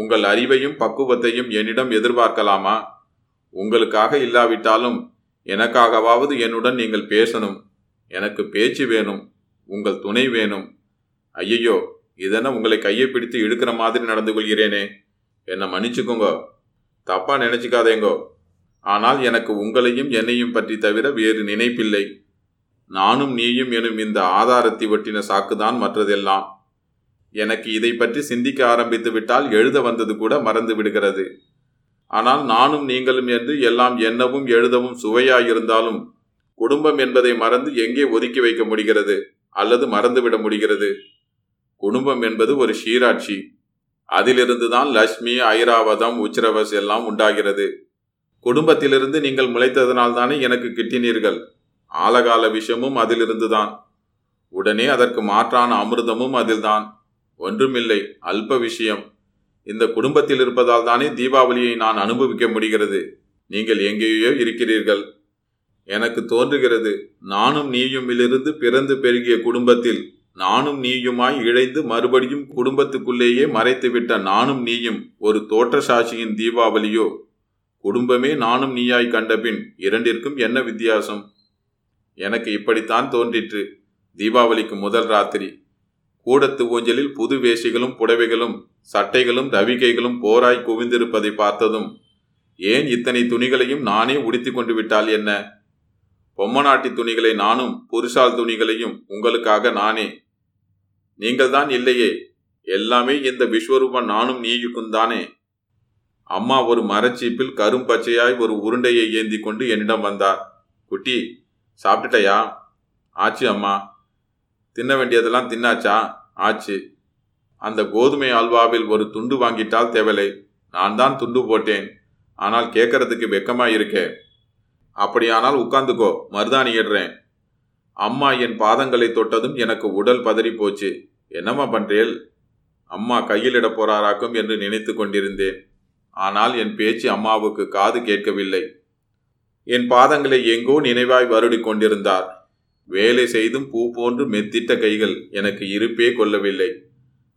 உங்கள் அறிவையும் பக்குவத்தையும் என்னிடம் எதிர்பார்க்கலாமா? உங்களுக்காக இல்லாவிட்டாலும் எனக்காகவாவது என்னுடன் நீங்கள் பேசணும். எனக்கு பேச்சு வேணும், உங்கள் துணை வேணும். ஐயையோ, இதென்ன உங்களை கையை பிடித்து இழுக்கிற மாதிரி நடந்து கொள்கிறேனே, என்னை மன்னிச்சுக்கோங்க, தப்பாக நினச்சிக்காதேங்கோ. ஆனால் எனக்கு உங்களையும் என்னையும் பற்றி தவிர வேறு நினைப்பில்லை. நானும் நீயும் எனும் இந்த ஆதாரத்தை ஒட்டின சாக்குதான் மற்றதெல்லாம். எனக்கு இதை பற்றி சிந்திக்க ஆரம்பித்து விட்டால் எழுத வந்தது கூட மறந்து விடுகிறது. ஆனால் நானும் நீங்களும் என்று எல்லாம் என்னவும் எழுதவும் சுவையாயிருந்தாலும் குடும்பம் என்பதை மறந்து எங்கே ஒதுக்கி வைக்க முடிகிறது அல்லது மறந்துவிட முடிகிறது? குடும்பம் என்பது ஒரு சீராட்சி. அதிலிருந்துதான் லட்சுமி ஐராவதம் உச்சரவஸ் எல்லாம் உண்டாகிறது. குடும்பத்திலிருந்து நீங்கள் முளைத்ததனால் தானே எனக்கு கிட்டினீர்கள். ஆழகால விஷமும் அதிலிருந்துதான். உடனே அதற்கு மாற்றான அமிர்தமும் அதில்தான். ஒன்றுமில்லை, அல்ப விஷயம். இந்த குடும்பத்தில் இருப்பதால் தானே தீபாவளியை நான் அனுபவிக்க முடிகிறது. நீங்கள் எங்கேயோ இருக்கிறீர்கள். எனக்கு தோன்றுகிறது நானும் நீயுமிலிருந்து பிறந்து பெருகிய குடும்பத்தில் நானும் நீயுமாய் இழைந்து மறுபடியும் குடும்பத்துக்குள்ளேயே மறைத்துவிட்ட நானும் நீயும் ஒரு தோற்ற சாட்சியின் தீபாவளியோ? குடும்பமே நானும் நீயாய் கண்டபின் இரண்டிற்கும் என்ன வித்தியாசம்? எனக்கு இப்படித்தான் தோன்றிற்று. தீபாவளிக்கு முதல் ராத்திரி கூடத்து ஊஞ்சலில் புது வேஷிகளும் புடவைகளும் சட்டைகளும் ரவிக்கைகளும் போராய் குவிந்திருப்பதை பார்த்ததும், ஏன் இத்தனை துணிகளையும் நானே உடுத்தி கொண்டு விட்டால் என்ன? பொம்மநாட்டி துணிகளை நானும் புருஷால் துணிகளையும் உங்களுக்காக நானே. நீங்கள்தான் இல்லையே, எல்லாமே இந்த விஸ்வரூபம் நானும் நீயுக்கும் தானே. அம்மா ஒரு மரச்சீப்பில் கரும்பச்சையாய் ஒரு உருண்டையை ஏந்தி கொண்டு என்னிடம் வந்தார். குட்டி, சாப்பிட்டுட்டையா? ஆச்சு அம்மா. தின்ன வேண்டியதெல்லாம் தின்னாச்சா? ஆச்சு. அந்த கோதுமை அல்வாவில் ஒரு துண்டு வாங்கிட்டால் தேவலை. நான் தான் துண்டு போட்டேன், ஆனால் கேட்கறதுக்கு வெக்கமாக இருக்கே. அப்படியானால் உட்கார்ந்துக்கோ, மருதாணி ஏடுறேன். அம்மா என் பாதங்களை தொட்டதும் எனக்கு உடல் பதறி போச்சு. என்னம்மா பண்றேல்? அம்மா கையிலிட போறாராக்கும் என்று நினைத்து கொண்டிருந்தேன். ஆனால் என் பேச்சு அம்மாவுக்கு காது கேட்கவில்லை. என் பாதங்களை எங்கோ நினைவாய் வருடி கொண்டிருந்தார். வேலை செய்தும் பூ போன்று மெத்திட்ட கைகள் எனக்கு இருப்பே கொள்ளவில்லை.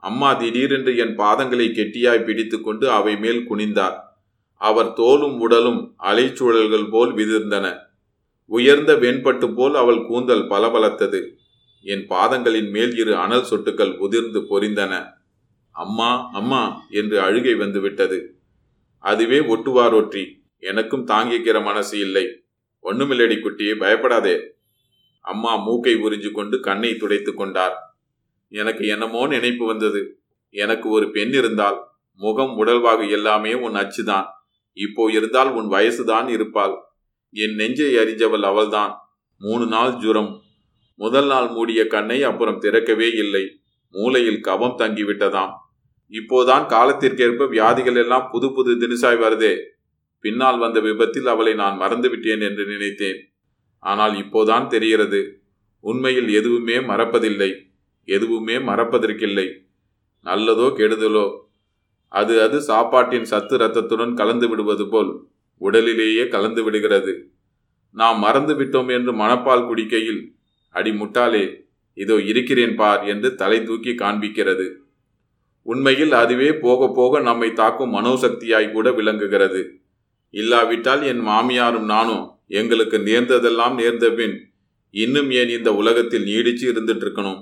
அம்மா திடீரென்று என் பாதங்களை கெட்டியாய் பிடித்து கொண்டு அவை மேல் குனிந்தார். அவர் தோலும் உடலும் அலைச்சூழல்கள் போல் விதிர்ந்தன. உயர்ந்த வெண்பட்டு போல் அவள் கூந்தல் பலபலத்தது. என் பாதங்களின் மேல் இரு அனல் சொட்டுக்கள் உதிர்ந்து பொறிந்தன. அம்மா, அம்மா என்று அழுகை வந்துவிட்டது. அதுவே ஒட்டுவாரொற்றி. எனக்கும் தாங்கிக்கிற மனசு இல்லை. ஒண்ணுமில்லடி குட்டியை, பயப்படாதே. அம்மா மூக்கை உறிஞ்சு கொண்டு கண்ணை துடைத்து கொண்டார். எனக்கு என்னமோ நினைப்பு வந்தது. எனக்கு ஒரு பெண் இருந்தால் முகம் உடல்வாகு எல்லாமே உன் அச்சுதான். இப்போ இருந்தால் உன் வயசுதான் இருப்பாள். என் நெஞ்சை அறிஞ்சவள் அவள்தான். மூணு நாள் ஜுரம். முதல் நாள் மூடிய கண்ணை அப்புறம் திறக்கவே இல்லை. மூளையில் கபம் தங்கிவிட்டதாம். இப்போதான் காலத்திற்கேற்ப வியாதிகள் எல்லாம் புது புது தினுசாய் வருதே. பின்னால் வந்த விபத்தில் அவளை நான் மறந்துவிட்டேன் என்று நினைத்தேன். ஆனால் இப்போதான் தெரிகிறது, உண்மையில் எதுவுமே மறப்பதில்லை, எதுவுமே மறப்பதற்கில்லை. நல்லதோ கெடுதலோ அது அது சாப்பாட்டின் சத்து இரத்தத்துடன் கலந்து விடுவது போல் உடலிலேயே கலந்து விடுகிறது. நாம் மறந்து விட்டோம் என்று மணப்பால் குடிக்கையில், அடி முட்டாளே இதோ இருக்கிறேன் பார் என்று தலை தூக்கி காண்பிக்கிறது. உண்மையில் அதுவே போக போக நம்மை தாக்கும் மனோசக்தியாய் கூட விளங்குகிறது. இல்லாவிட்டால் என் மாமியாரும் நானும் எங்களுக்கு நேர்ந்ததெல்லாம் நேர்ந்த பின் இன்னும் ஏன் இந்த உலகத்தில் நீடிச்சு இருந்துட்டு இருக்கணும்?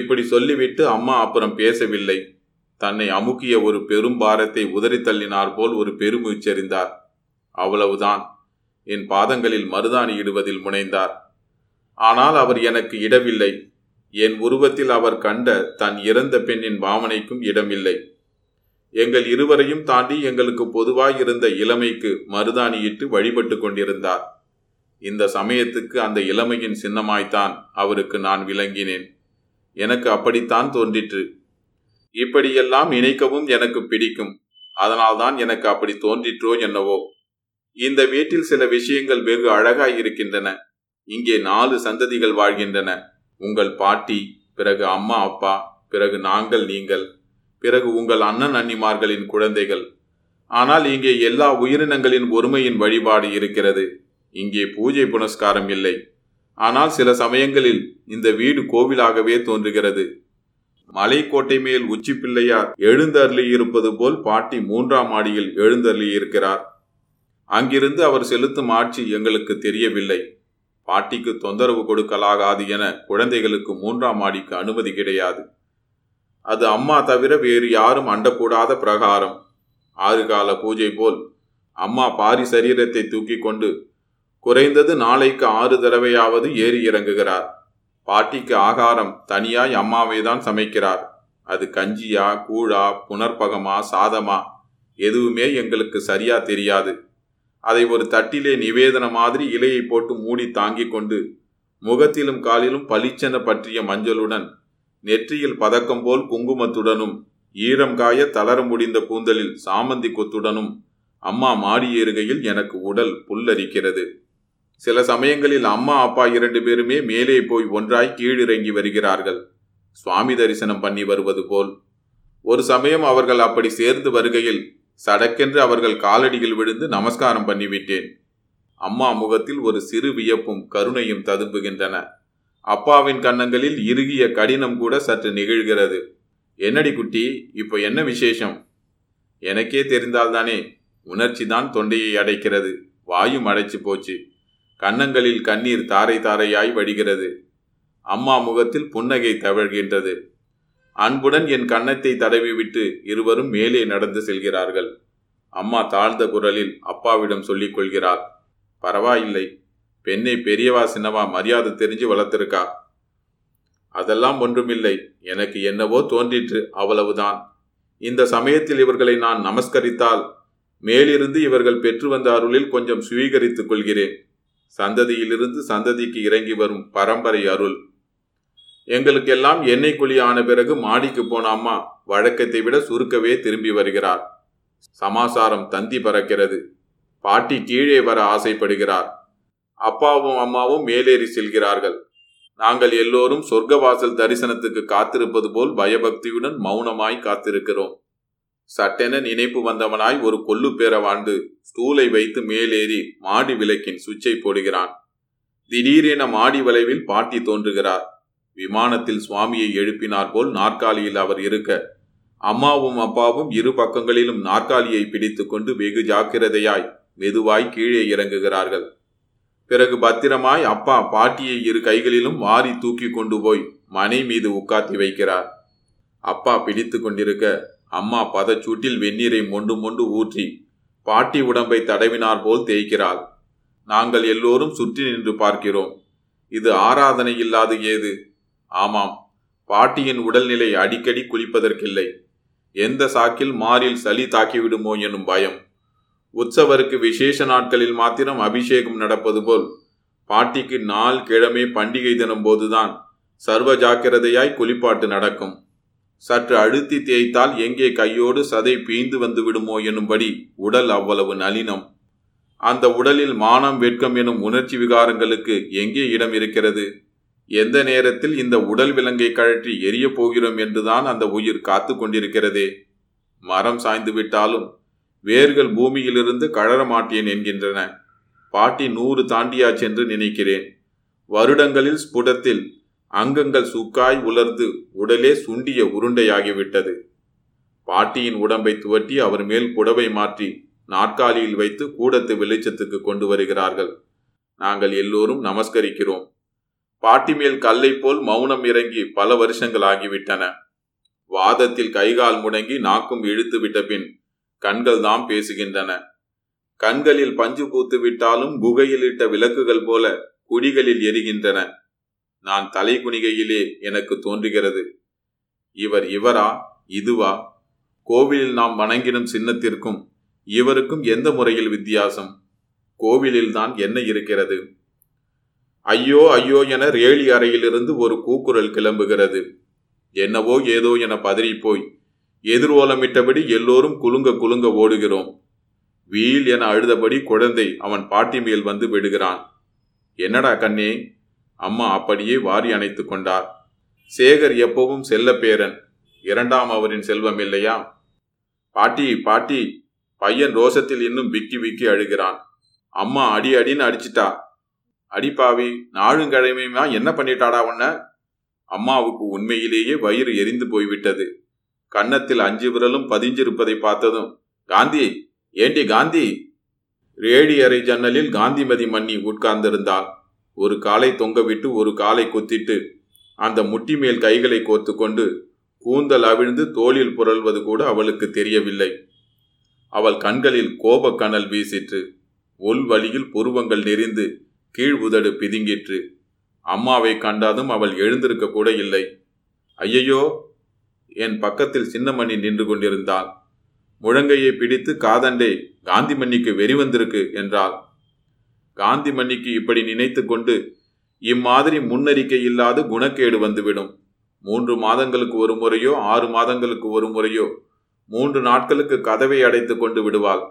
இப்படி சொல்லிவிட்டு அம்மா அப்புறம் பேசவில்லை. தன்னை அமுக்கிய ஒரு பெரும் பாரத்தை உதறி தள்ளினார் போல் ஒரு பெருமூச்செறிந்தார். அவ்வளவுதான். என் பாதங்களில் மருதாணி இடுவதில் முனைந்தார். ஆனால் அவர் எனக்கு இடமில்லை. என் உருவத்தில் அவர் கண்ட தன் இறந்த பெண்ணின் பாவனைக்கும் இடமில்லை. எங்கள் இருவரையும் தாண்டி எங்களுக்கு பொதுவாயிருந்த இளமைக்கு மருதாணியிட்டு வழிபட்டு கொண்டிருந்தார். இந்த சமயத்துக்கு அந்த இளமையின் சின்னமாய்த்தான் அவருக்கு நான் விளங்கினேன். எனக்கு அப்படித்தான் தோன்றிற்று. இப்படியெல்லாம் நினைக்கவும் எனக்கு பிடிக்கும். அதனால்தான் எனக்கு அப்படி தோன்றிற்றோ என்னவோ. இந்த வீட்டில் சில விஷயங்கள் வெகு அழகாய் இருக்கின்றன. இங்கே நாலு சந்ததிகள் வாழ்கின்றன. உங்கள் பாட்டி, பிறகு அம்மா அப்பா, பிறகு நாங்கள் நீங்கள், பிறகு உங்கள் அண்ணன் அண்ணிமார்களின் குழந்தைகள். ஆனால் இங்கே எல்லா உயிரினங்களின் ஒருமையின் வழிபாடு இருக்கிறது. இங்கே பூஜை புனஸ்காரம் இல்லை. ஆனால் சில சமயங்களில் இந்த வீடு கோவிலாகவே தோன்றுகிறது. மலைக்கோட்டை மேல் உச்சி பிள்ளையார் எழுந்தருளி இருப்பது போல் பாட்டி மூன்றாம் மாடியில் எழுந்தருளி இருக்கிறார். அங்கிருந்து அவர் செலுத்தும் ஆட்சி எங்களுக்கு தெரியவில்லை. பாட்டிக்கு தொந்தரவு கொடுக்கலாகாது என குழந்தைகளுக்கு மூன்றாம் மாடிக்கு அனுமதி கிடையாது. அது அம்மா தவிர வேறு யாரும் அண்டக்கூடாத பிரகாரம். ஆறு கால பூஜை போல் அம்மா பாரி சரீரத்தை தூக்கி கொண்டு குறைந்தது நாளைக்கு ஆறு தடவையாவது ஏறி இறங்குகிறார். பாட்டிக்கு ஆகாரம் தனியாய் அம்மாவை தான் சமைக்கிறார். அது கஞ்சியா கூழா புனர்பகமா சாதமா எதுவுமே எங்களுக்கு சரியா தெரியாது. அதை ஒரு தட்டிலே நிவேதன மாதிரி இலையை போட்டு மூடி தாங்கி கொண்டு முகத்திலும் காலிலும் பளிச்சென பற்றிய மஞ்சளுடன், நெற்றியில் பதக்கம் போல் குங்குமத்துடனும், ஈரம் காய தளர முடிந்த கூந்தலில் சாமந்தி கொத்துடனும் அம்மா மாடி ஏறுகையில் எனக்கு உடல் புல்லரிக்கிறது. சில சமயங்களில் அம்மா அப்பா இரண்டு பேருமே மேலே போய் ஒன்றாய் கீழிறங்கி வருகிறார்கள், சுவாமி தரிசனம் பண்ணி வருவது போல். ஒரு சமயம் அவர்கள் அப்படி சேர்ந்து வருகையில் சடக்கென்று அவர்கள் காலடியில் விழுந்து நமஸ்காரம் பண்ணிவிட்டேன். அம்மா முகத்தில் ஒரு சிறு வியப்பும் கருணையும் ததும்புகின்றன. அப்பாவின் கன்னங்களில் இறுகிய கடினம் கூட சற்று நிகழ்கிறது. என்னடி குட்டி, இப்போ என்ன விசேஷம்? எனக்கே தெரிந்தால்தானே. உணர்ச்சி தான் தொண்டையை அடைக்கிறது. வாயும் அடைச்சு போச்சு. கன்னங்களில் கண்ணீர் தாரை தாரையாய் வடிகிறது. அம்மா முகத்தில் புன்னகை தவழ்கின்றது. அன்புடன் என் கன்னத்தை தடவிவிட்டு இருவரும் மேலே நடந்து செல்கிறார்கள். அம்மா தாழ்ந்த குரலில் அப்பாவிடம் சொல்லிக் கொள்கிறார், பரவாயில்லை, பெண்ணை பெரியவா சின்னவா மரியாதை தெரிஞ்சு வளர்த்திருக்கா. அதெல்லாம் ஒன்றுமில்லை, எனக்கு என்னவோ தோன்றிற்று, அவ்வளவுதான். இந்த சமயத்தில் இவர்களை நான் நமஸ்கரித்தால் மேலிருந்து இவர்கள் பெற்று வந்த அருளில் கொஞ்சம் சுவீகரித்துக் கொள்கிறேன். சந்ததியிலிருந்து சந்ததிக்கு இறங்கி வரும் பரம்பரை அருள். எங்களுக்கெல்லாம் எண்ணெய் குழி ஆன பிறகு மாடிக்கு போன அம்மா வழக்கத்தை விட சுருக்கவே திரும்பி வருகிறார். சமாசாரம் தந்தி பறக்கிறது. பாட்டி கீழே வர ஆசைப்படுகிறார். அப்பாவும் அம்மாவும் மேலேறி செல்கிறார்கள். நாங்கள் எல்லோரும் சொர்க்கவாசல் தரிசனத்துக்கு காத்திருப்பது போல் பயபக்தியுடன் மௌனமாய் காத்திருக்கிறோம். சட்டென நினைப்பு வந்தவனாய் ஒரு கொல்லு பேரவாண்டு ஸ்டூலை வைத்து மேலேறி மாடி விளக்கின் சுவிட்சை போடுகிறான். திடீரென மாடி வளைவில் பாட்டி தோன்றுகிறார். விமானத்தில் சுவாமியை எழுப்பினார் போல் நாற்காலியில் அவர் இருக்க, அம்மாவும் அப்பாவும் இரு பக்கங்களிலும் நாற்காலியை பிடித்து கொண்டு வெகு ஜாக்கிரதையாய் மெதுவாய் கீழே இறங்குகிறார்கள். பிறகு பத்திரமாய் அப்பா பாட்டியை இரு கைகளிலும் வாரி தூக்கி கொண்டு போய் மனை மீது உட்காத்தி வைக்கிறார். அப்பா பிடித்து கொண்டிருக்க அம்மா பதச்சூட்டில் வெந்நீரை மொண்டு மொண்டு ஊற்றி பாட்டி உடம்பை தடவினார் போல் தேய்க்கிறாள். நாங்கள் எல்லோரும் சுற்றி நின்று பார்க்கிறோம். இது ஆராதனை இல்லாது ஏது? ஆமாம், பாட்டியின் உடல்நிலை அடிக்கடி குளிப்பதற்கில்லை. எந்த சாக்கில் மாரில் சளி தாக்கிவிடுமோ எனும் பயம். உற்சவருக்கு விசேஷ நாட்களில் மாத்திரம் அபிஷேகம் நடப்பது போல் பாட்டிக்கு நாள் கிழமை பண்டிகை தினம் போதுதான் சர்வ ஜாக்கிரதையாய் குளிப்பாட்டு நடக்கும். சற்று அழுத்தி தேய்த்தால் எங்கே கையோடு சதை பீய்ந்து வந்து விடுமோ எனும்படி உடல் அவ்வளவு நளினம். அந்த உடலில் மானம் வெட்கம் எனும் உணர்ச்சி விகாரங்களுக்கு எங்கே இடம் இருக்கிறது? எந்த நேரத்தில் இந்த உடல் விலங்கை கழற்றி எரிய போகிறோம் என்றுதான் அந்த உயிர் காத்து கொண்டிருக்கிறதே. மரம் சாய்ந்து விட்டாலும் வேர்கள் பூமியிலிருந்து கழறமாட்டேன் என்கின்றன. பாட்டி நூறு தாண்டியாச்சென்று நினைக்கிறேன். வருடங்களில் ஸ்புடத்தில் அங்கங்கள் சுக்காய் உலர்ந்து உடலே சுண்டிய உருண்டையாகிவிட்டது. பாட்டியின் உடம்பை துவட்டி அவர் மேல் புடவை மாற்றி நாற்காலியில் வைத்து கூடத்து வெளிச்சத்துக்கு கொண்டு வருகிறார்கள். நாங்கள் எல்லோரும் நமஸ்கரிக்கிறோம். பாட்டி மேல் கல்லை போல் மௌனம் இறங்கி பல வருஷங்கள் ஆகிவிட்டன. வாதத்தில் கைகால் முடங்கி நாக்கும் இழுத்து விட்ட பின் கண்கள் தாம் பேசுகின்றன. கண்களில் பஞ்சு பூத்து விட்டாலும் குகையில் இட்ட விளக்குகள் போல குடிகளில் எரிகின்றன. நான் தலை குனிகையிலே எனக்கு தோன்றுகிறது, இவர் இவரா இதுவா? கோவிலில் நாம் வணங்கிடும் சின்னத்திற்கும் இவருக்கும் எந்த முறையில் வித்தியாசம்? கோவிலில்தான் என்ன இருக்கிறது? ஐயோ ஐயோ என ரேலி அறையிலிருந்து ஒரு கூக்குரல் கிளம்புகிறது. என்னவோ ஏதோ என பதறிப்போய் எதிரோலமிட்டபடி எல்லோரும் குலுங்க குலுங்க ஓடுகிறோம். வீல் என அழுதபடி குழந்தை அவன் பாட்டி மேல் வந்து விடுகிறான். என்னடா கண்ணே? அம்மா அப்படியே வாரி அணைத்து கொண்டார். சேகர் எப்பவும் செல்ல பேரன், இரண்டாம் அவரின் செல்வம் இல்லையா? பாட்டி பாட்டி, பையன் ரோஷத்தில் இன்னும் விக்கி விக்கி அழுகிறான். அம்மா அடி அடின்னு அடிச்சிட்டா. அடிப்பாவி, நாளுங்கிழமையுமா என்ன பண்ணிட்டாடா உன்ன? அம்மாவுக்கு உண்மையிலேயே வயிறு எரிந்து போய்விட்டது. கன்னத்தில் அஞ்சு விரலும் பதிஞ்சிருப்பதை பார்த்ததும், காந்தி ஏண்டி காந்தி? ரேடி அறை ஜன்னலில் காந்திமதி மன்னி உட்கார்ந்திருந்தாள். ஒரு காலை தொங்கவிட்டு ஒரு காலை கொத்திட்டு அந்த முட்டி மேல் கைகளை கோத்து கொண்டு கூந்தல் அவிழ்ந்து தோளில் புரள்வது கூட அவளுக்கு தெரியவில்லை. அவள் கண்களில் கோபக்கணல் வீசிற்று. ஒல் வழியில் புருவங்கள் நெறிந்து கீழ் உதடு பிதுங்கிற்று. அம்மாவை கண்டாதும் அவள் எழுந்திருக்க கூட இல்லை. ஐயையோ! என் பக்கத்தில் சின்னமணி நின்று கொண்டிருந்தாள். முழங்கையை பிடித்து, காதண்டே, காந்திமணிக்கு வெறி வந்திருக்கு என்றாள். காந்திமணிக்கு இப்படி நினைத்து கொண்டு இம்மாதிரி முன்னறிக்கை இல்லாத குணக்கேடு வந்துவிடும். மூன்று மாதங்களுக்கு ஒரு முறையோ ஆறு மாதங்களுக்கு ஒரு முறையோ மூன்று நாட்களுக்கு கதவை அடைத்து கொண்டு விடுவாள்.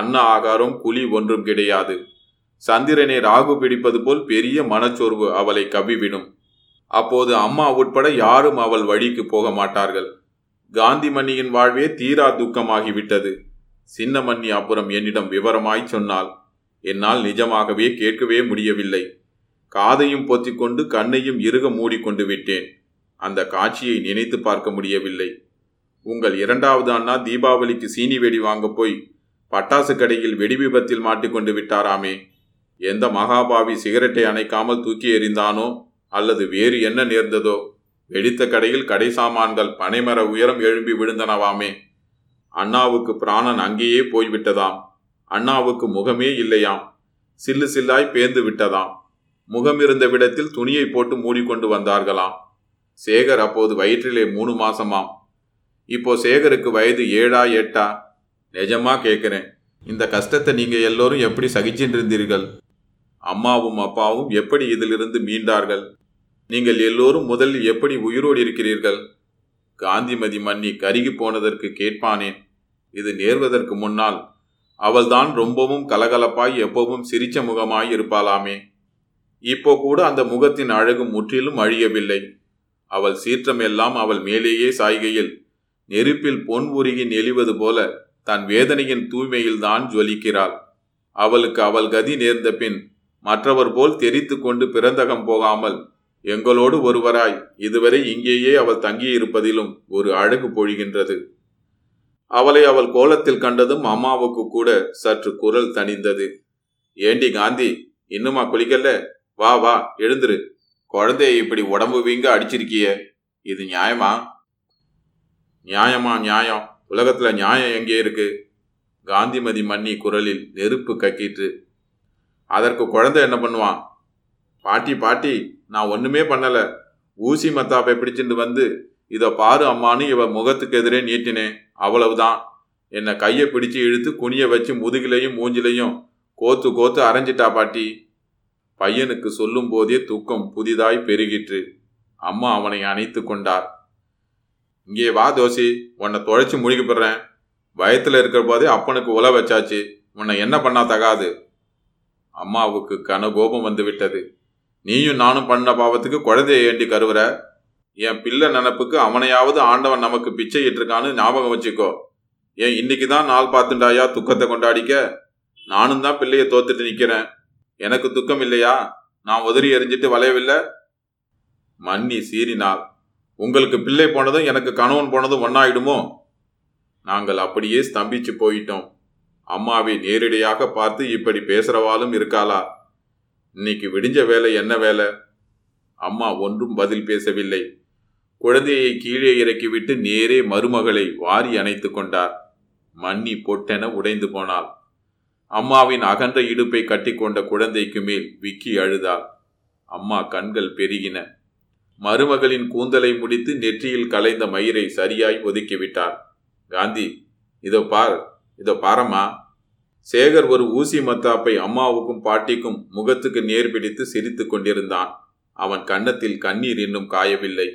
அன்ன ஆகாரம் குழி ஒன்றும் கிடையாது. சந்திரனை ராகு பிடிப்பது போல் பெரிய மனச்சோர்வு அவளை கவ்விவிடும். அப்போது அம்மா உட்பட யாரும் அவள் வழிக்கு போக மாட்டார்கள். காந்திமணியின் வாழ்வே தீரா துக்கமாகிவிட்டது. சின்னமணி அப்புறம் என்னிடம் விவரமாய் சொன்னாள். என்னால் நிஜமாகவே கேட்கவே முடியவில்லை. காதையும் பொத்திக்கொண்டு கண்ணையும் இறுக மூடிக்கொண்டு விட்டேன். அந்த காட்சியை நினைத்து பார்க்க முடியவில்லை. உங்கள் இரண்டாவது அண்ணா தீபாவளிக்கு சீனி வெடி வாங்க போய் பட்டாசு கடையில் வெடி விபத்தில் மாட்டிக்கொண்டு விட்டாராமே. எந்த மகாபாவி சிகரெட்டை அணைக்காமல் தூக்கி எறிந்தானோ அல்லது வேறு என்ன நேர்ந்ததோ வெடித்த கடையில் கடை சாமான்கள் பனைமர உயரம் எழும்பி விழுந்தனவாமே. அண்ணாவுக்கு பிராணன் அங்கேயே போய்விட்டதாம். அண்ணாவுக்கு முகமே இல்லையாம். சில்லு சில்லாய் பேந்து விட்டதாம். முகமிருந்த விடத்தில் துணியை போட்டு மூடிக்கொண்டு வந்தார்களாம். சேகர் அப்போது வயிற்றிலே மூணு மாசமாம். இப்போ சேகருக்கு வயது ஏழா எட்டா? நிஜமா கேட்குறேன். இந்த கஷ்டத்தை நீங்கள் எல்லோரும் எப்படி சகிச்சின்றிருந்தீர்கள்? அம்மாவும் அப்பாவும் எப்படி இதிலிருந்து மீண்டார்கள்? நீங்கள் எல்லோரும் முதலில் எப்படி உயிரோடு இருக்கிறீர்கள்? காந்திமதி மன்னி கருகி போனதற்கு கேட்பானேன். இது நேர்வதற்கு முன்னால் அவள்தான் ரொம்பவும் கலகலப்பாய் எப்பவும் சிரிச்ச முகமாய் இருப்பாளாமே. இப்போ கூட அந்த முகத்தின் அழகு முற்றிலும் அழியவில்லை. அவள் சீற்றமெல்லாம் அவள் மேலேயே சாய்கையில் நெருப்பில் பொன் உருகி நெளிவது போல தன் வேதனையின் தூய்மையில்தான் ஜொலிக்கிறாள். அவளுக்கு அவள் கதி நேர்ந்த பின் மற்றவர் போல் தெரித்து கொண்டு பிறந்தகம் போகாமல் எங்களோடு ஒருவராய் இதுவரை இங்கேயே அவள் தங்கியிருப்பதிலும் ஒரு அழகு பொழிகின்றது. அவளை அவள் கோலத்தில் கண்டதும் அம்மாவுக்கு கூட சற்று குரல் தணிந்தது. ஏண்டி காந்தி, இன்னுமா குளிக்கல? வா வா, எழுந்துரு. குழந்தையை இப்படி உடம்பு வீங்க அடிச்சிருக்கிய, இது நியாயமா? நியாயமா நியாயம்? உலகத்தில் நியாயம் எங்கே இருக்கு? காந்திமதி மன்னி குரலில் நெருப்பு கக்கிற்று. அதற்கு குழந்தை என்ன பண்ணுவான்? பாட்டி பாட்டி, நான் ஒன்றுமே பண்ணலை. ஊசி மத்தாப்பை பிடிச்சிட்டு வந்து இதை பாரு அம்மானு இவன் முகத்துக்கு எதிரே நீட்டினேன். அவ்வளவுதான். என்னை கையை பிடிச்சி இழுத்து குனிய வச்சு முதுகிலையும் மூஞ்சிலையும் கோத்து கோத்து அரைஞ்சிட்டா பாட்டி. பையனுக்கு சொல்லும் போதே தூக்கம் புதிதாய் பெருகிற்று. அம்மா அவனை அணைத்து கொண்டார். இங்கே வா தோசி, உன்னை தொலைச்சி முழுகி போடுறேன். வயத்தில் இருக்கிற போதே அப்பனுக்கு உல வச்சாச்சு, உன்னை என்ன பண்ணா தகாது. அம்மாவுக்கு கனகோபம் வந்துவிட்டது. நீயும் நானும் பண்ண பாவத்துக்கு குழந்தையை ஏண்டி கருவுற? என் பிள்ளை நினப்புக்கு அவனையாவது ஆண்டவன் நமக்கு பிச்சை இட்டிருக்கான்னு ஞாபகம் வச்சுக்கோ. ஏன் இன்னைக்கு தான் நாள் பார்த்துண்டாயா துக்கத்தை கொண்டாடிக்க? நானும் தான் பிள்ளையை தோத்துட்டு நிற்கிறேன். எனக்கு துக்கம் இல்லையா? நான் உதறி எறிஞ்சிட்டு வளையவில்லை? மன்னி சீறினாள். உங்களுக்கு பிள்ளை போனதும் எனக்கு கணவன் போனதும் ஒன்றாயிடுமோ? நாங்கள் அப்படியே ஸ்தம்பிச்சு போயிட்டோம். அம்மாவை நேரடியாக பார்த்து இப்படி பேசுகிறவாலும் இருக்காளா? இன்னைக்கு விடிஞ்ச வேலை என்ன வேலை? அம்மா ஒன்றும் பதில் பேசவில்லை. குழந்தையை கீழே இறக்கிவிட்டு நேரே மருமகளை வாரி அணைத்து கொண்டார். மன்னி பொட்டென உடைந்து போனாள். அம்மாவின் அகன்ற இடுப்பை கட்டி கொண்ட குழந்தைக்கு மேல் விக்கி அழுதாள். அம்மா கண்கள் பெருகின. மருமகளின் கூந்தலை முடித்து நெற்றியில் கலைந்த மயிரை சரியாய் ஒதுக்கிவிட்டார். காந்தி, இதோ பார், இதோ பாரம்மா. சேகர் ஒரு ஊசி மத்தாப்பை அம்மாவுக்கும் பாட்டிக்கும் முகத்துக்கு நேர்பிடித்து சிரித்து கொண்டிருந்தான். அவன் கன்னத்தில் கண்ணீர் இன்னும் காயவில்லை.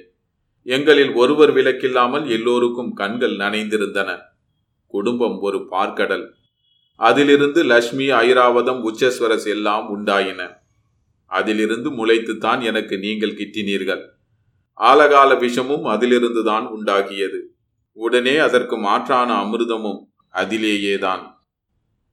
எங்களில் ஒருவர் விலக்கில்லாமல் எல்லோருக்கும் கண்கள் நனைந்திருந்தன. குடும்பம் ஒரு பார்க்கடல். அதிலிருந்து லட்சுமி, ஐராவதம், உச்சஸ்வரஸ் எல்லாம் உண்டாயின. அதிலிருந்து முளைத்துத்தான் எனக்கு நீங்கள் கிட்டினீர்கள். ஆலகால விஷமும் அதிலிருந்துதான் உண்டாகியது. உடனே அதற்கு மாற்றான அமிர்தமும் அதிலேயேதான்.